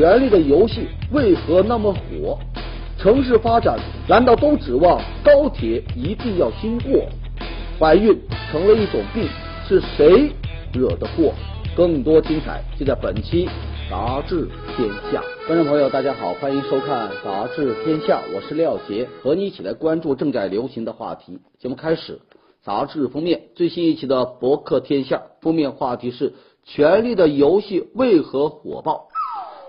权力的游戏》为何那么火？城市发展难道都指望高铁一定要经过？怀孕成了一种病，是谁惹的祸？更多精彩就在本期《杂志天下》。观众朋友，大家好，欢迎收看《杂志天下》，我是廖杰，和你一起来关注正在流行的话题。节目开始，杂志封面最新一期的博客天下封面话题是权力的游戏为何火爆。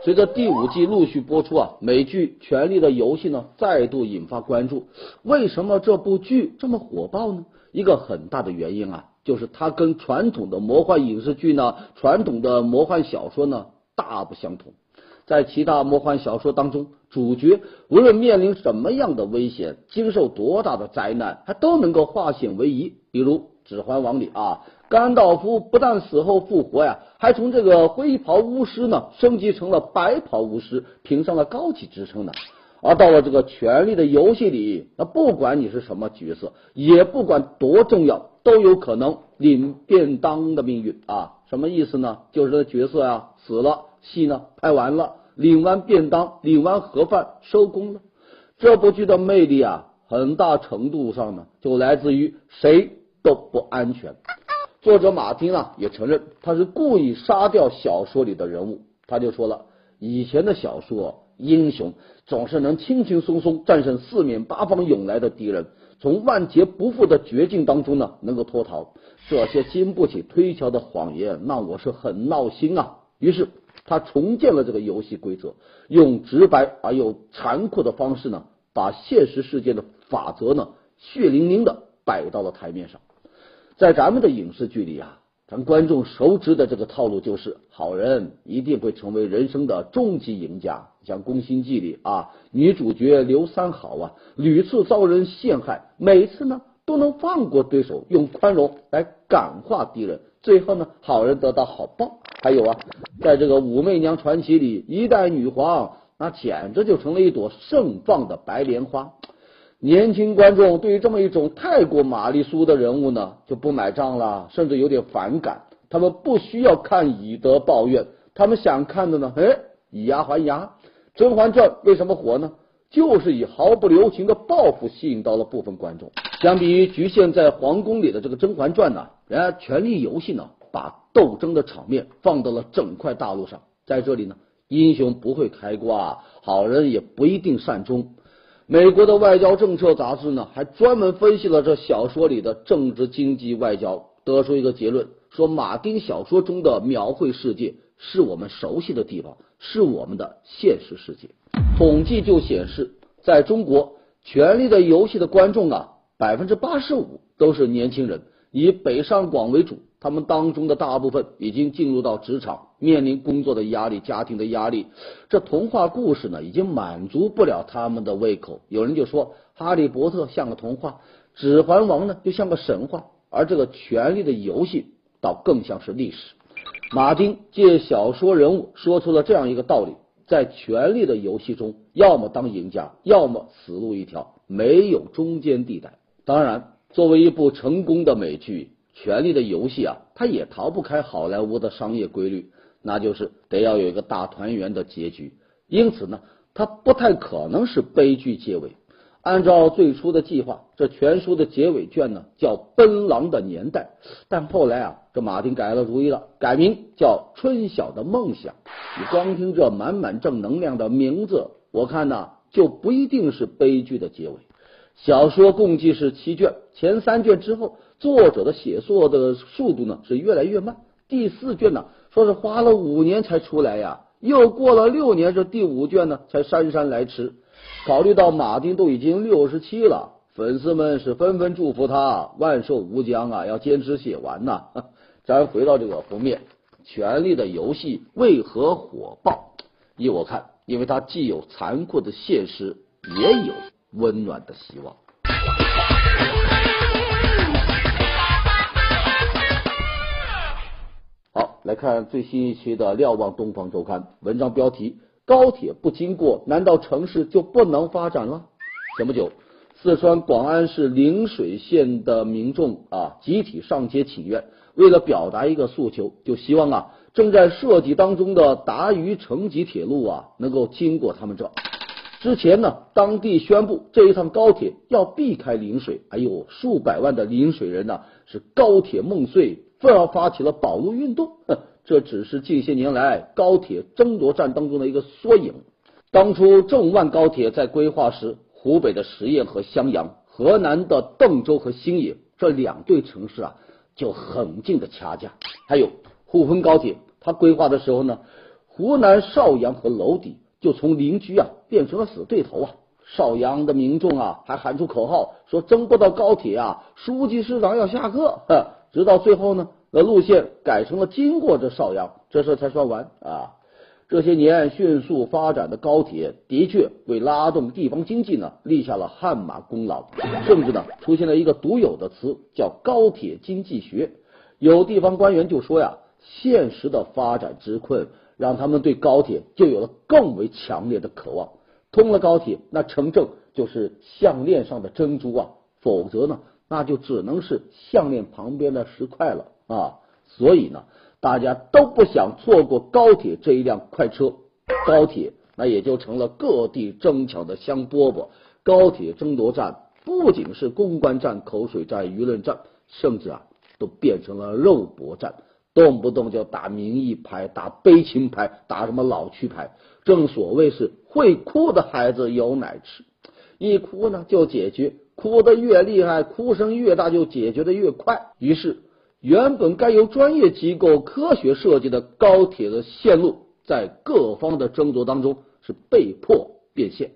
随着第五季陆续播出啊，美剧权力的游戏呢再度引发关注。为什么这部剧这么火爆呢？一个很大的原因啊，就是它跟传统的魔幻影视剧呢、传统的魔幻小说呢大不相同。在其他魔幻小说当中，主角无论面临什么样的危险，经受多大的灾难，他都能够化险为夷。比如《指环王》里啊，甘道夫不但死后复活呀，还从这个灰袍巫师呢升级成了白袍巫师，评上了高级职称呢。而到了这个《权力的游戏》里，那不管你是什么角色，也不管多重要，都有可能领便当的命运啊！什么意思呢？就是这角色啊死了，戏呢拍完了，领完便当，领完盒饭，收工了。这部剧的魅力啊，很大程度上呢就来自于谁都不安全。作者马丁啊也承认，他是故意杀掉小说里的人物。他就说了，以前的小说英雄总是能轻轻松松战胜四面八方涌来的敌人，从万劫不复的绝境当中呢能够脱逃。这些经不起推敲的谎言让我是很闹心啊。于是他重建了这个游戏规则，用直白而又残酷的方式呢，把现实世界的法则呢血淋淋的摆到了台面上。在咱们的影视剧里啊，咱观众熟知的这个套路就是好人一定会成为人生的终极赢家。像宫心计里啊，女主角刘三好啊屡次遭人陷害，每次呢都能放过对手，用宽容来感化敌人，最后呢好人得到好报。还有啊，在这个武媚娘传奇里，一代女皇那简直就成了一朵盛放的白莲花。年轻观众对于这么一种太过玛丽苏的人物呢就不买账了，甚至有点反感。他们不需要看以德报怨，他们想看的呢，以牙还牙。甄嬛传为什么火呢？就是以毫不留情的报复吸引到了部分观众。相比于局限在皇宫里的这个甄嬛传呢，人家权力游戏呢把斗争的场面放到了整块大陆上。在这里呢，英雄不会开挂，好人也不一定善终。美国的外交政策杂志呢还专门分析了这小说里的政治、经济、外交，得出一个结论，说马丁小说中的描绘世界是我们熟悉的地方，是我们的现实世界。统计就显示，在中国，权力的游戏的观众啊 85% 都是年轻人，以北上广为主。他们当中的大部分已经进入到职场，面临工作的压力、家庭的压力，这童话故事呢已经满足不了他们的胃口。有人就说哈利波特像个童话，指环王呢就像个神话，而这个权力的游戏倒更像是历史。马丁借小说人物说出了这样一个道理，在权力的游戏中，要么当赢家，要么死路一条，没有中间地带。当然，作为一部成功的美剧，权力的游戏啊，它也逃不开好莱坞的商业规律，那就是得要有一个大团圆的结局。因此呢，它不太可能是悲剧结尾。按照最初的计划，这全书的结尾卷呢叫《奔狼的年代》，但后来啊，这马丁改了主意了，改名叫《春晓的梦想》。你光听这满满正能量的名字，我看呢就不一定是悲剧的结尾。小说共计是7卷，前3卷之后，作者的写作的速度呢是越来越慢。第4卷呢，说是花了5年才出来呀，又过了6年，这第5卷呢才姗姗来迟。考虑到马丁都已经67了，粉丝们是纷纷祝福他万寿无疆啊，要坚持写完呐。咱回到这个封面，权力的游戏为何火爆？依我看，因为它既有残酷的现实，也有温暖的希望。好，来看最新一期的瞭望东方周刊，文章标题：高铁不经过，难道城市就不能发展了？前不久，四川广安市陵水县的民众啊集体上街请愿，为了表达一个诉求，就希望啊正在设计当中的达渝成吉铁路啊，能够经过他们这。之前呢，当地宣布这一趟高铁要避开陵水，哎呦，数百万的陵水人呢是高铁梦碎，愤而发起了保路运动。这只是近些年来高铁争夺战当中的一个缩影。当初郑万高铁在规划时，湖北的十堰和襄阳，河南的邓州和新野这两对城市啊，就很近的掐架。还有沪昆高铁，它规划的时候呢，湖南邵阳和娄底就从邻居啊变成了死对头啊。邵阳的民众啊还喊出口号说争不到高铁啊，书记市长要下课。直到最后呢，那路线改成了经过这邵阳，这事才算完啊。这些年迅速发展的高铁的确为拉动地方经济呢立下了汗马功劳，甚至呢出现了一个独有的词叫高铁经济学。有地方官员就说呀，现实的发展之困让他们对高铁就有了更为强烈的渴望。通了高铁，那城镇就是项链上的珍珠啊，否则呢那就只能是项链旁边的石块了啊。所以呢，大家都不想错过高铁这一辆快车，高铁那也就成了各地争抢的香饽饽。高铁争夺战不仅是公关战、口水战、舆论战，甚至啊都变成了肉搏战，动不动就打民意牌、打悲情牌、打什么老区牌。正所谓是会哭的孩子有奶吃，一哭呢就解决，哭得越厉害，哭声越大，就解决得越快。于是原本该由专业机构科学设计的高铁的线路，在各方的争夺当中是被迫变现。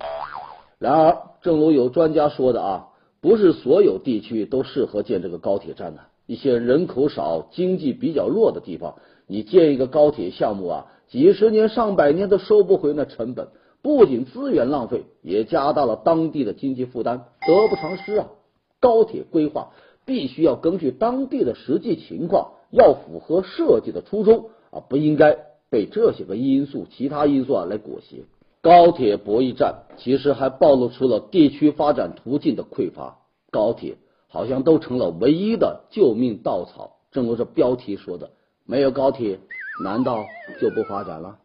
然而正如有专家说的啊，不是所有地区都适合建这个高铁站的，一些人口少、经济比较弱的地方，你建一个高铁项目啊，几十年上百年都收不回那成本，不仅资源浪费，也加大了当地的经济负担，得不偿失啊。高铁规划必须要根据当地的实际情况，要符合设计的初衷啊，不应该被这些个因素、其他因素啊来裹挟。高铁博弈战其实还暴露出了地区发展途径的匮乏，高铁好像都成了唯一的救命稻草。正如这标题说的，没有高铁，难道就不发展了？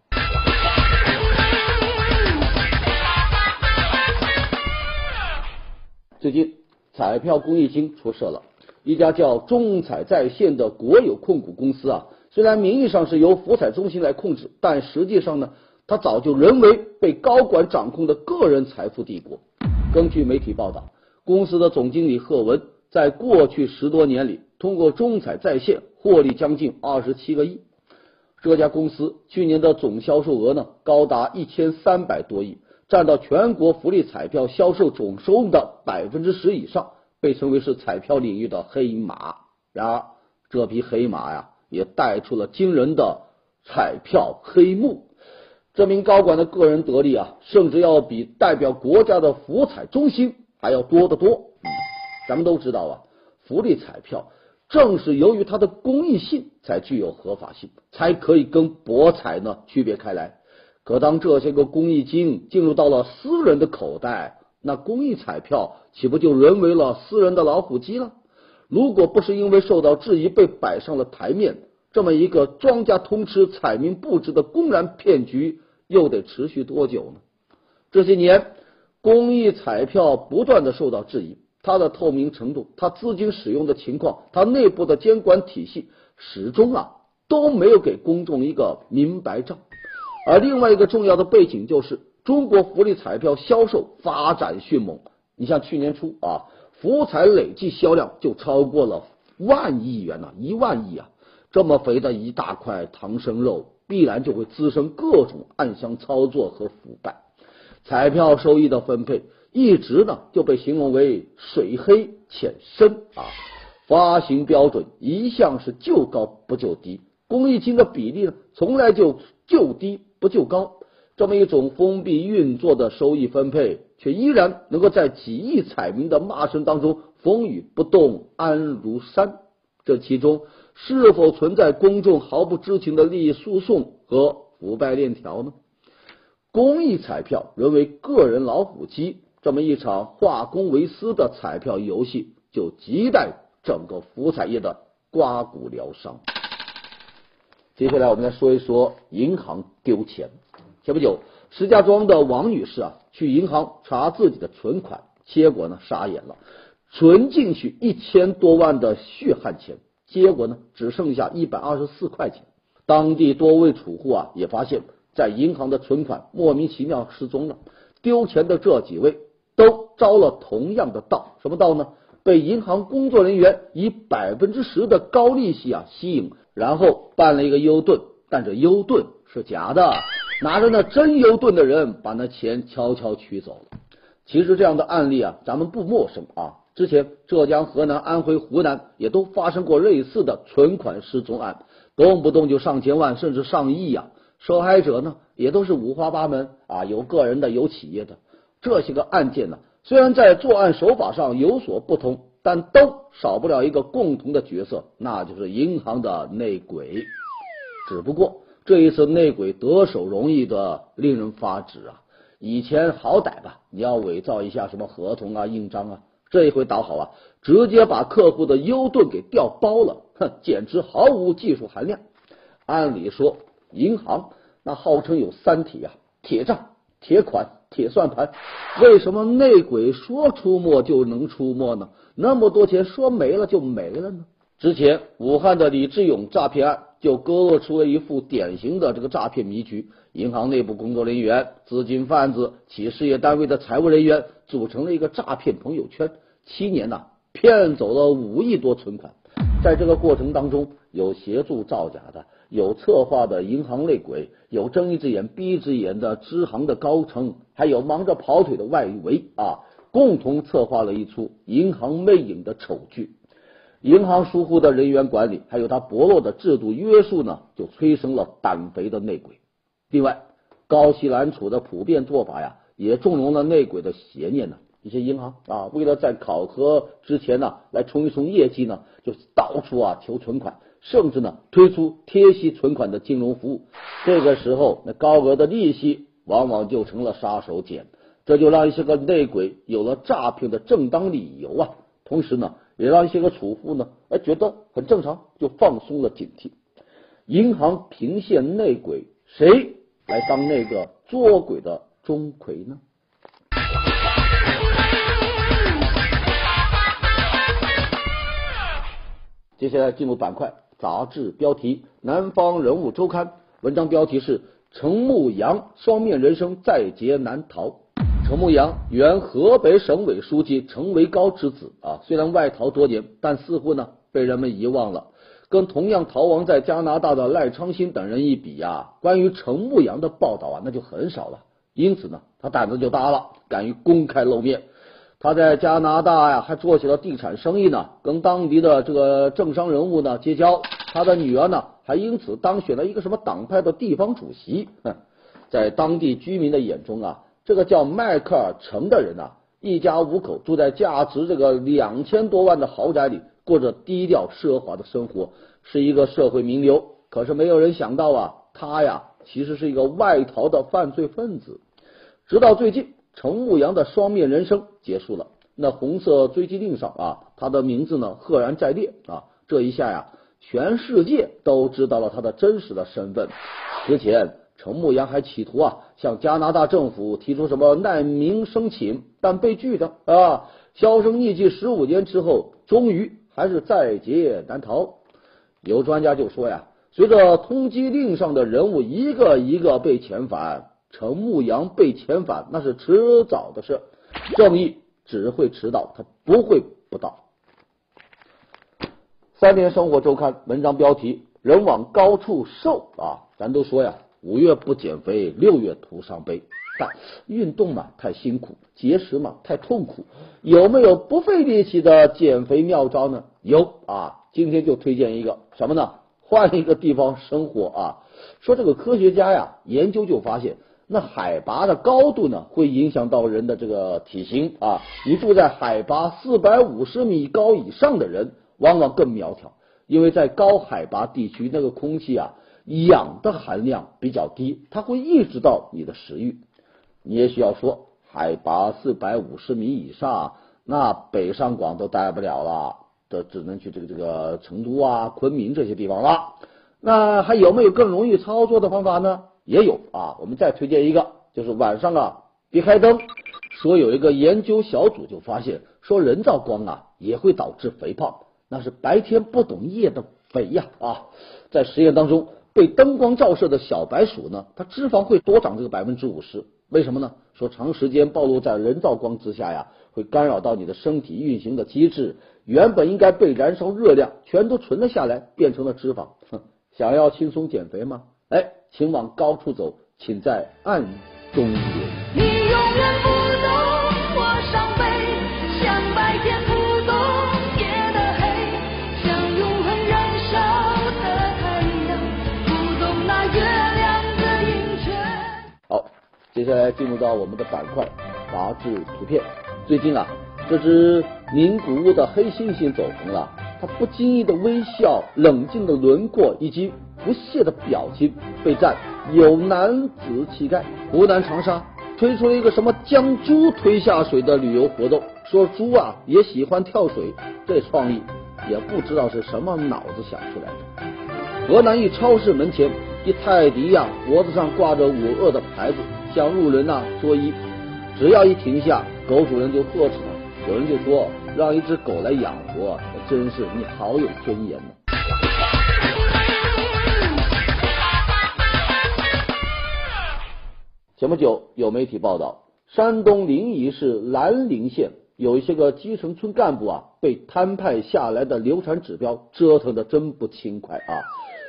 最近彩票公益金出事了，一家叫中彩在线的国有控股公司啊，虽然名义上是由福彩中心来控制，但实际上呢，它早就人为被高管掌控的个人财富帝国。根据媒体报道，公司的总经理贺文在过去10多年里，通过中彩在线获利将近27个亿。这家公司去年的总销售额呢，高达1300多亿，占到全国福利彩票销售总收入的10%以上，被称为是彩票领域的黑马。然而这匹黑马呀，也带出了惊人的彩票黑幕。这名高管的个人得利啊，甚至要比代表国家的福彩中心还要多得多。咱们都知道啊，福利彩票正是由于它的公益性才具有合法性，才可以跟博彩呢区别开来。可当这些个公益金进入到了私人的口袋，那公益彩票岂不就沦为了私人的老虎机了？如果不是因为受到质疑被摆上了台面，这么一个庄家通吃、彩民不知的公然骗局又得持续多久呢？这些年公益彩票不断的受到质疑，它的透明程度、它资金使用的情况、它内部的监管体系，始终啊都没有给公众一个明白账。而另外一个重要的背景就是中国福利彩票销售发展迅猛，你像去年初啊，福彩累计销量就超过了1万亿元呐，1万亿啊！这么肥的一大块唐僧肉，必然就会滋生各种暗箱操作和腐败。彩票收益的分配一直呢就被形容为水黑浅深啊，发行标准一向是就高不就低，公益金的比例呢从来就低不就高，这么一种封闭运作的收益分配，却依然能够在几亿彩民的骂声当中风雨不动，安如山。这其中是否存在公众毫不知情的利益输送和腐败链条呢？公益彩票沦为个人老虎机，这么一场化公为私的彩票游戏，就亟待整个福彩业的刮骨疗伤。接下来我们再说一说银行丢钱。前不久，石家庄的王女士去银行查自己的存款，结果傻眼了，存进去1000多万的血汗钱，结果只剩下124块钱。当地多位储户也发现，在银行的存款莫名其妙失踪了。丢钱的这几位都遭了同样的盗，什么盗呢？被银行工作人员以10%的高利息吸引，然后办了一个优盾，但这优盾是假的，拿着那真优盾的人把那钱悄悄取走了。其实这样的案例咱们不陌生啊，之前浙江、河南、安徽、湖南也都发生过类似的存款失踪案，动不动就上千万甚至上亿受害者也都是五花八门有个人的，有企业的。这些个案件虽然在作案手法上有所不同，但都少不了一个共同的角色，那就是银行的内鬼。只不过这一次内鬼得手容易的令人发指以前好歹吧，你要伪造一下什么合同印章这一回倒好直接把客户的优盾给调包了，简直毫无技术含量。按理说银行那号称有3体铁账、铁款、铁算盘，为什么内鬼说出没就能出没呢？那么多钱说没了就没了呢？之前武汉的李志勇诈骗案就勾勒出了一副典型的这个诈骗迷局，银行内部工作人员、资金贩子、企事业单位的财务人员组成了一个诈骗朋友圈，7年骗走了5亿多存款。在这个过程当中，有协助造假的，有策划的银行内鬼，有睁一只眼闭一只眼的支行的高层，还有忙着跑腿的外围共同策划了一出银行魅影的丑剧。银行疏忽的人员管理，还有它薄弱的制度约束就催生了胆肥的内鬼。另外，高息揽储的普遍做法也纵容了内鬼的邪念一些银行为了在考核之前来冲一冲业绩就到处求存款，甚至推出贴息存款的金融服务。这个时候，那高额的利息往往就成了杀手锏，这就让一些个内鬼有了诈骗的正当理由同时也让一些个储户觉得很正常，就放松了警惕。银行平陷内鬼，谁来当那个捉鬼的钟馗呢？接下来进入板块杂志标题，南方人物周刊文章标题是程慕阳双面人生在劫难逃。程慕阳原河北省委书记程维高之子虽然外逃多年，但似乎被人们遗忘了。跟同样逃亡在加拿大的赖昌星等人一比关于程慕阳的报道那就很少了。因此他胆子就大了，敢于公开露面。他在加拿大还做起了地产生意跟当地的这个政商人物结交。他的女儿还因此当选了一个什么党派的地方主席。在当地居民的眼中这个叫迈克尔城的人一家5口住在价值这个2000多万的豪宅里，过着低调奢华的生活，是一个社会名流。可是没有人想到他其实是一个外逃的犯罪分子。直到最近，程慕阳的双面人生结束了，那红色追击令上他的名字赫然在列这一下全世界都知道了他的真实的身份。之前程慕阳还企图向加拿大政府提出什么难民申请，但被拒的销声匿迹15年之后，终于还是在劫难逃。有专家就说随着通缉令上的人物一个一个被遣返，程慕阳被遣返那是迟早的事，正义只会迟到，他不会不到。3联生活周刊文章标题人往高处瘦咱都说5月不减肥6月徒伤悲，但运动嘛太辛苦，节食嘛太痛苦，有没有不费力气的减肥妙招呢？有今天就推荐一个，什么呢？换一个地方生活说这个科学家研究就发现，那海拔的高度会影响到人的这个体型你住在海拔450米高以上的人往往更苗条，因为在高海拔地区那个空气氧的含量比较低，它会抑制到你的食欲。你也许要说海拔450米以上那北上广都待不了了，这只能去这个成都昆明这些地方了。那还有没有更容易操作的方法呢？也有啊，我们再推荐一个，就是晚上啊别开灯。说有一个研究小组就发现，说人造光啊也会导致肥胖，那是白天不懂夜的肥呀啊。在实验当中，被灯光照射的小白鼠呢，它脂肪会多长这个50%，为什么呢？说长时间暴露在人造光之下呀，会干扰到你的身体运行的机制，原本应该被燃烧热量全都存了下来，变成了脂肪。想要轻松减肥吗？哎，请往高处走，请在暗中游。你永远不接下来进入到我们的板块杂志图片。最近啊，这只名古屋的黑猩猩走红了，它不经意的微笑、冷静的轮廓以及不屑的表情，被赞有男子气概。湖南长沙推出了一个什么将猪推下水的旅游活动，说猪啊也喜欢跳水，这创意也不知道是什么脑子想出来的。河南一超市门前，一泰迪呀脖子上挂着“我饿”的牌子，向路人呐作揖，只要一停下，狗主人就呵斥他。有人就说，让一只狗来养活，真是你好有尊严呢。前不久有媒体报道，山东临沂市兰陵县有一些个基层村干部啊，被摊派下来的流产指标折腾的真不轻快啊。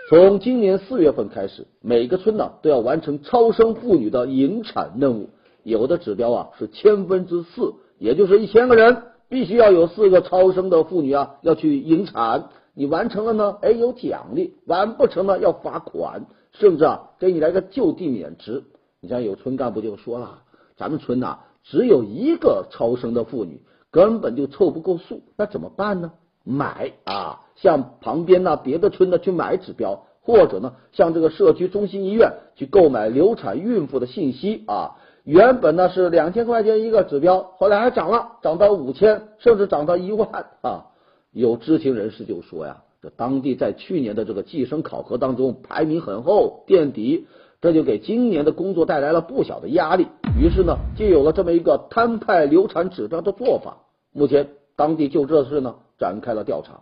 从今年4月份开始，每个村呢都要完成超生妇女的引产任务，有的指标啊是4/1000，也就是1000个人必须要有4个超生的妇女啊要去引产。你完成了呢，哎有奖励；完不成呢要罚款，甚至啊给你来个就地免职。你像有村干部就说了，咱们村啊只有1个超生的妇女，根本就凑不够数，那怎么办呢？买啊，向旁边那别的村呢去买指标，或者呢向这个社区中心医院去购买流产孕妇的信息啊。原本呢是2000块钱1个指标，后来还涨了，涨到5000，甚至涨到1万啊。有知情人士就说呀，这当地在去年的这个计生考核当中排名很后垫底，这就给今年的工作带来了不小的压力。于是呢就有了这么一个摊派流产指标的做法。目前当地就这事呢展开了调查，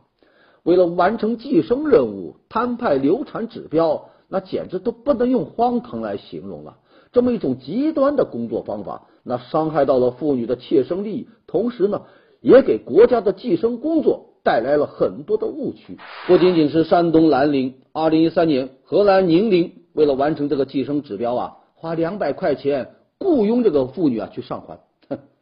为了完成计生任务，摊派流产指标，那简直都不能用荒唐来形容了。这么一种极端的工作方法，那伤害到了妇女的切身利益，同时呢，也给国家的计生工作带来了很多的误区。不仅仅是山东兰陵，2013年河南宁陵为了完成这个计生指标啊，花200块钱雇佣这个妇女啊去上环。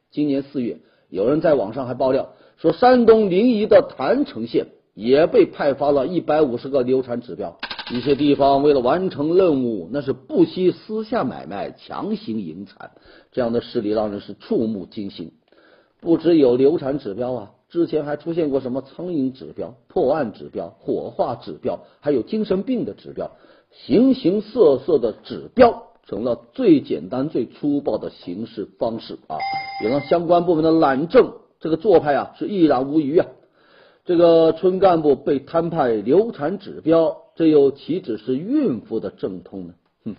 今年4月，有人在网上还爆料说，山东临沂的郯城县也被派发了150个流产指标。一些地方为了完成任务，那是不惜私下买卖，强行引产，这样的事例让人是触目惊心。不只有流产指标啊，之前还出现过什么苍蝇指标、破案指标、火化指标，还有精神病的指标，形形色色的指标成了最简单最粗暴的行事方式啊，也让相关部门的懒政这个做派啊是一览无余啊。这个村干部被摊派流产指标，这又岂止是孕妇的阵痛呢？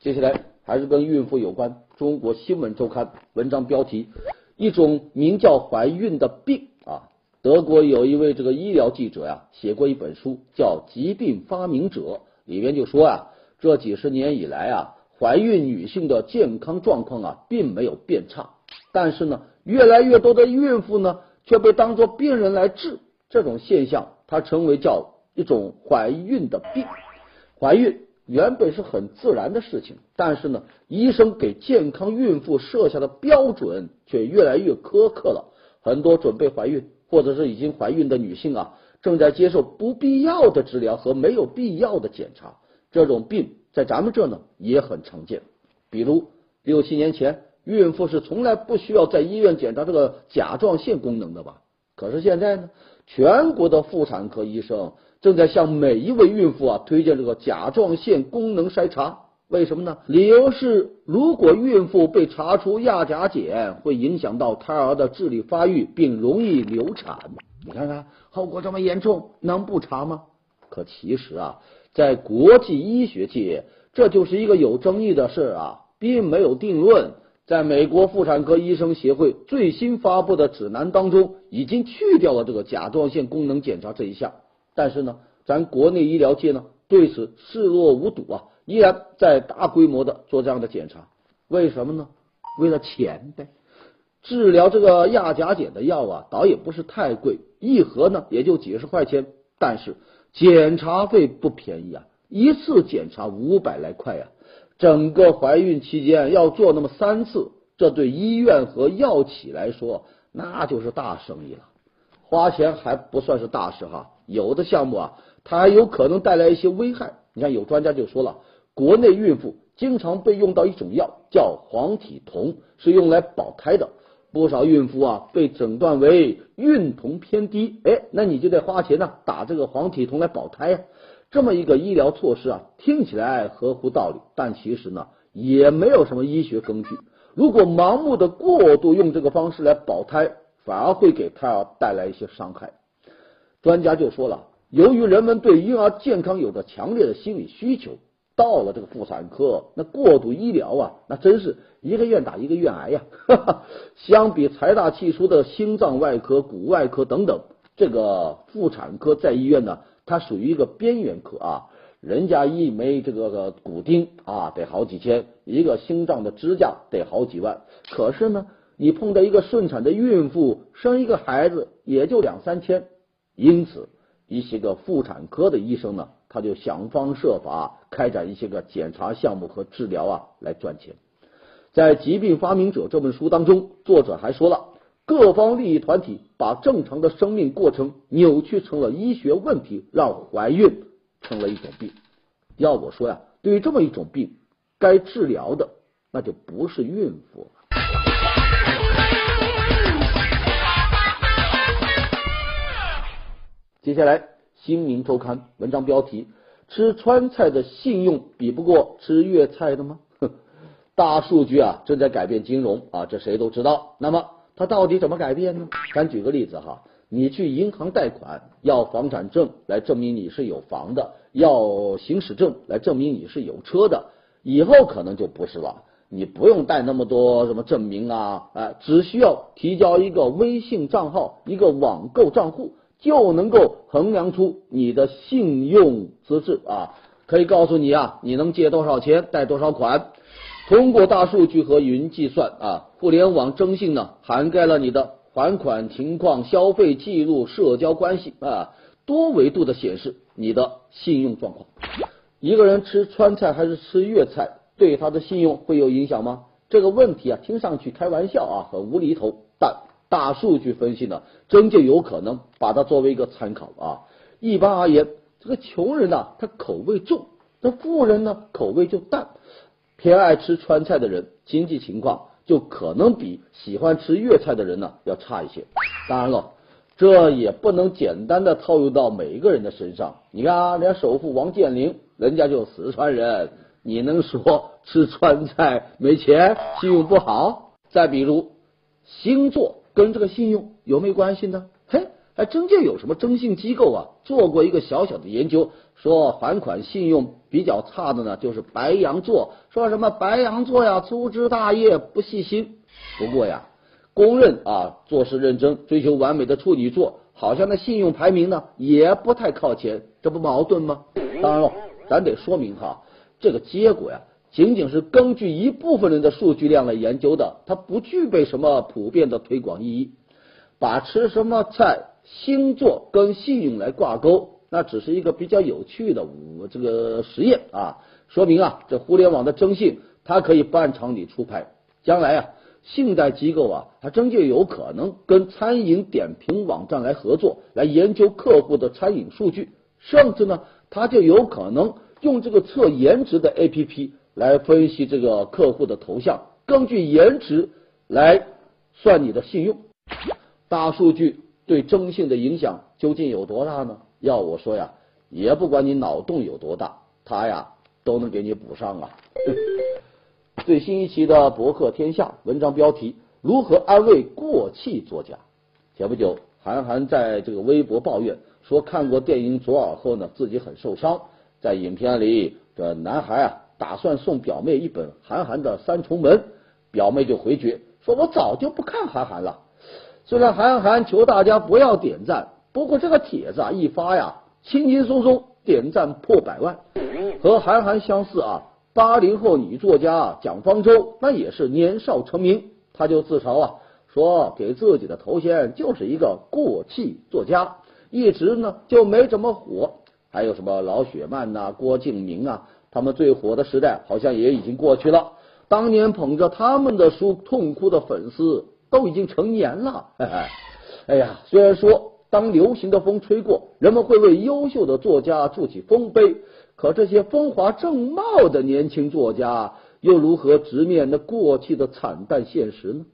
接下来还是跟孕妇有关。中国新闻周刊文章标题，一种名叫怀孕的病啊。德国有一位这个医疗记者呀、写过一本书叫《疾病发明者》，里面就说啊，这几十年以来啊，怀孕女性的健康状况啊并没有变差，但是呢越来越多的孕妇呢却被当作病人来治，这种现象它成为叫一种怀孕的病。怀孕原本是很自然的事情，但是呢医生给健康孕妇设下的标准却越来越苛刻了。很多准备怀孕或者是已经怀孕的女性啊，正在接受不必要的治疗和没有必要的检查。这种病在咱们这呢也很常见，比如6、7年前孕妇是从来不需要在医院检查这个甲状腺功能的吧？可是现在呢，全国的妇产科医生正在向每一位孕妇啊推荐这个甲状腺功能筛查。为什么呢？理由是，如果孕妇被查出亚甲减，会影响到胎儿的智力发育，并容易流产。你看看后果这么严重，能不查吗？可其实啊，在国际医学界，这就是一个有争议的事啊，并没有定论。在美国妇产科医生协会最新发布的指南当中，已经去掉了这个甲状腺功能检查这一项。但是呢，咱国内医疗界呢对此视若无睹啊，依然在大规模的做这样的检查。为什么呢？为了钱呗。治疗这个亚甲减的药啊，倒也不是太贵，一盒呢也就几十块钱，但是检查费不便宜啊，一次检查500来块啊，整个怀孕期间要做那么3次，这对医院和药企来说那就是大生意了。花钱还不算是大事哈，有的项目啊，它还有可能带来一些危害。你看有专家就说了，国内孕妇经常被用到一种药叫黄体酮，是用来保胎的。不少孕妇啊被诊断为孕酮偏低，哎，那你就得花钱呢打这个黄体酮来保胎啊。这么一个医疗措施啊，听起来合乎道理，但其实呢也没有什么医学根据。如果盲目的过度用这个方式来保胎，反而会给胎儿带来一些伤害。专家就说了，由于人们对婴儿健康有着强烈的心理需求，到了这个妇产科，那过度医疗啊，那真是一个愿打一个愿挨呀、啊。相比财大气粗的心脏外科、骨外科等等，这个妇产科在医院呢，它属于一个边缘科啊。人家一枚这个骨钉啊，得好几千；一个心脏的支架得好几万。可是呢，你碰到一个顺产的孕妇，生一个孩子也就2、3千。因此，一些个妇产科的医生呢，他就想方设法开展一些个检查项目和治疗啊，来赚钱。在《疾病发明者》这本书当中，作者还说了，各方利益团体把正常的生命过程扭曲成了医学问题，让怀孕成了一种病。要我说呀，对于这么一种病，该治疗的那就不是孕妇了。接下来，新民周刊文章标题：吃川菜的信用比不过吃粤菜的吗？大数据啊正在改变金融啊，这谁都知道。那么它到底怎么改变呢？咱举个例子哈，你去银行贷款，要房产证来证明你是有房的，要行驶证来证明你是有车的。以后可能就不是了，你不用带那么多什么证明啊，只需要提交一个微信账号、一个网购账户，就能够衡量出你的信用资质啊，可以告诉你啊，你能借多少钱，贷多少款。通过大数据和云计算啊，互联网征信呢，涵盖了你的还款情况、消费记录、社交关系啊，多维度的显示你的信用状况。一个人吃川菜还是吃粤菜，对他的信用会有影响吗？这个问题啊，听上去开玩笑啊，很无厘头，但大数据分析呢，真就有可能把它作为一个参考啊。一般而言，这个穷人啊，他口味重，那富人呢，口味就淡。偏爱吃川菜的人，经济情况就可能比喜欢吃粤菜的人呢要差一些。当然了，这也不能简单的套用到每一个人的身上。你看啊，人家首富王健林，人家就四川人，你能说吃川菜没钱，信用不好？再比如，星座跟这个信用有没有关系呢？嘿，还真就有什么征信机构啊做过一个小小的研究，说还款信用比较差的呢就是白羊座，说什么白羊座呀粗枝大叶不细心。不过呀，公认啊做事认真追求完美的处女座，好像那信用排名呢也不太靠前，这不矛盾吗？当然了，咱得说明哈，这个结果呀仅仅是根据一部分人的数据量来研究的，它不具备什么普遍的推广意义。把吃什么菜、星座跟信用来挂钩，那只是一个比较有趣的这个实验啊，说明啊这互联网的征信它可以不按常理出牌。将来啊，信贷机构啊它真就有可能跟餐饮点评网站来合作，来研究客户的餐饮数据，甚至呢它就有可能用这个测颜值的 APP来分析这个客户的头像，根据颜值来算你的信用。大数据对征信的影响究竟有多大呢？要我说呀，也不管你脑洞有多大，它呀都能给你补上啊。最新一期的博客天下文章标题：如何安慰过气作家。前不久韩寒在这个微博抱怨说看过电影《左耳》后呢，自己很受伤。在影片里，这男孩啊打算送表妹一本韩寒的《三重门》，表妹就回绝说：“我早就不看韩寒了。”虽然韩寒求大家不要点赞，不过这个帖子啊一发呀，轻轻松松点赞破100万。和韩寒相似啊，80后女作家蒋方舟那也是年少成名，她就自嘲啊说给自己的头衔就是一个过气作家，一直呢就没怎么火。还有什么老雪漫呐、郭敬明啊，他们最火的时代好像也已经过去了。当年捧着他们的书痛哭的粉丝都已经成年了。哎呀，虽然说当流行的风吹过，人们会为优秀的作家筑起丰碑，可这些风华正茂的年轻作家又如何直面那过去的惨淡现实呢？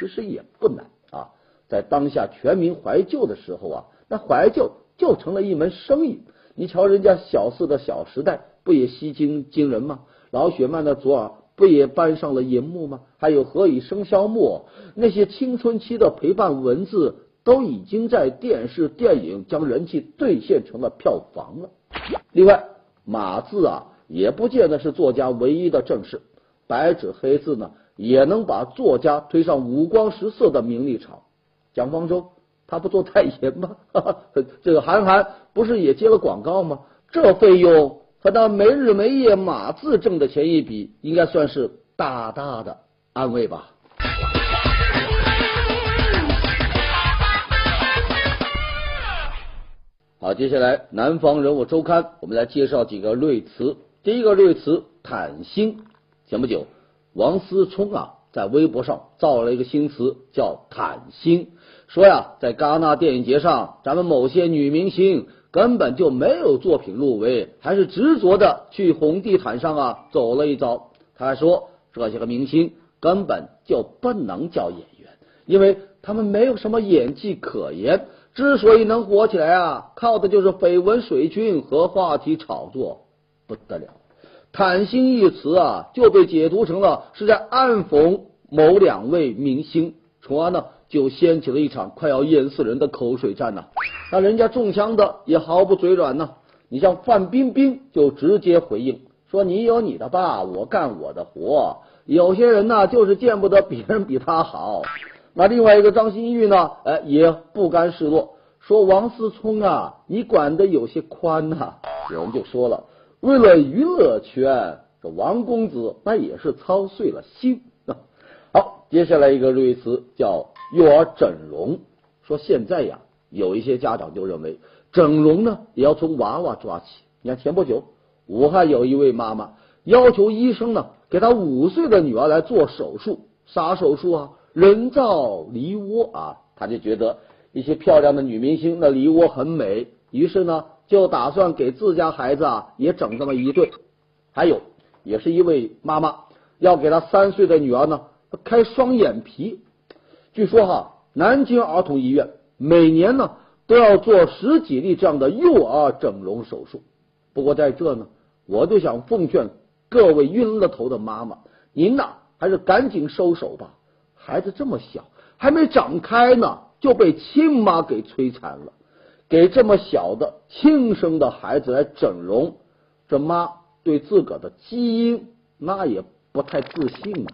其实也不难啊，在当下全民怀旧的时候啊，那怀旧就成了一门生意。你瞧人家小四的《小时代》不也吸睛惊人吗？老雪漫的《左耳》不也搬上了银幕吗？还有《何以笙箫默》，那些青春期的陪伴文字都已经在电视电影将人气兑现成了票房了。另外，码字啊也不见得是作家唯一的正事，白纸黑字呢也能把作家推上五光十色的名利场。蒋方舟他不做代言吗？这个韩寒不是也接了广告吗？这费用和他没日没夜码字挣的钱一比，应该算是大大的安慰吧。好，接下来南方人物周刊我们来介绍几个锐词。第一个锐词，坦星。前不久王思聪啊在微博上造了一个新词叫坦星，说呀在戛纳电影节上咱们某些女明星根本就没有作品入围，还是执着的去红地毯上啊走了一遭。他还说这些个明星根本就不能叫演员，因为他们没有什么演技可言，之所以能火起来啊，靠的就是绯闻水军和话题炒作。不得了，坦星一词啊就被解读成了是在暗讽某两位明星，从而呢就掀起了一场快要淹死人的口水战呐。那人家中枪的也毫不嘴软呐。你像范冰冰就直接回应说：“你有你的爸，我干我的活。”有些人呢就是见不得别人比他好。那另外一个张馨予呢，也不甘示弱，说王思聪啊，你管得有些宽呐。有人就说了，为了娱乐圈，这王公子那也是操碎了心。好，接下来一个锐词叫幼儿整容。说现在呀，有一些家长就认为整容呢也要从娃娃抓起。你看前不久，武汉有一位妈妈要求医生呢给她5岁的女儿来做手术，啥手术啊？人造梨窝啊，他就觉得一些漂亮的女明星的梨窝很美，于是呢就打算给自家孩子啊也整这么一对。还有也是一位妈妈要给她3岁的女儿呢开双眼皮。据说哈，南京儿童医院每年呢都要做10几例这样的幼儿整容手术。不过在这呢，我就想奉劝各位晕了头的妈妈，您呐还是赶紧收手吧，孩子这么小还没长开呢就被亲妈给摧残了，给这么小的亲生的孩子来整容，这妈对自个的基因那也不太自信啊。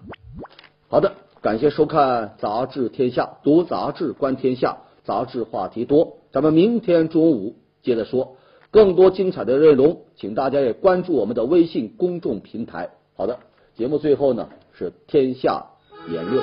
好的，感谢收看杂志天下，读杂志观天下，杂志话题多，咱们明天中午接着说更多精彩的内容，请大家也关注我们的微信公众平台。好的，节目最后呢是天下言论。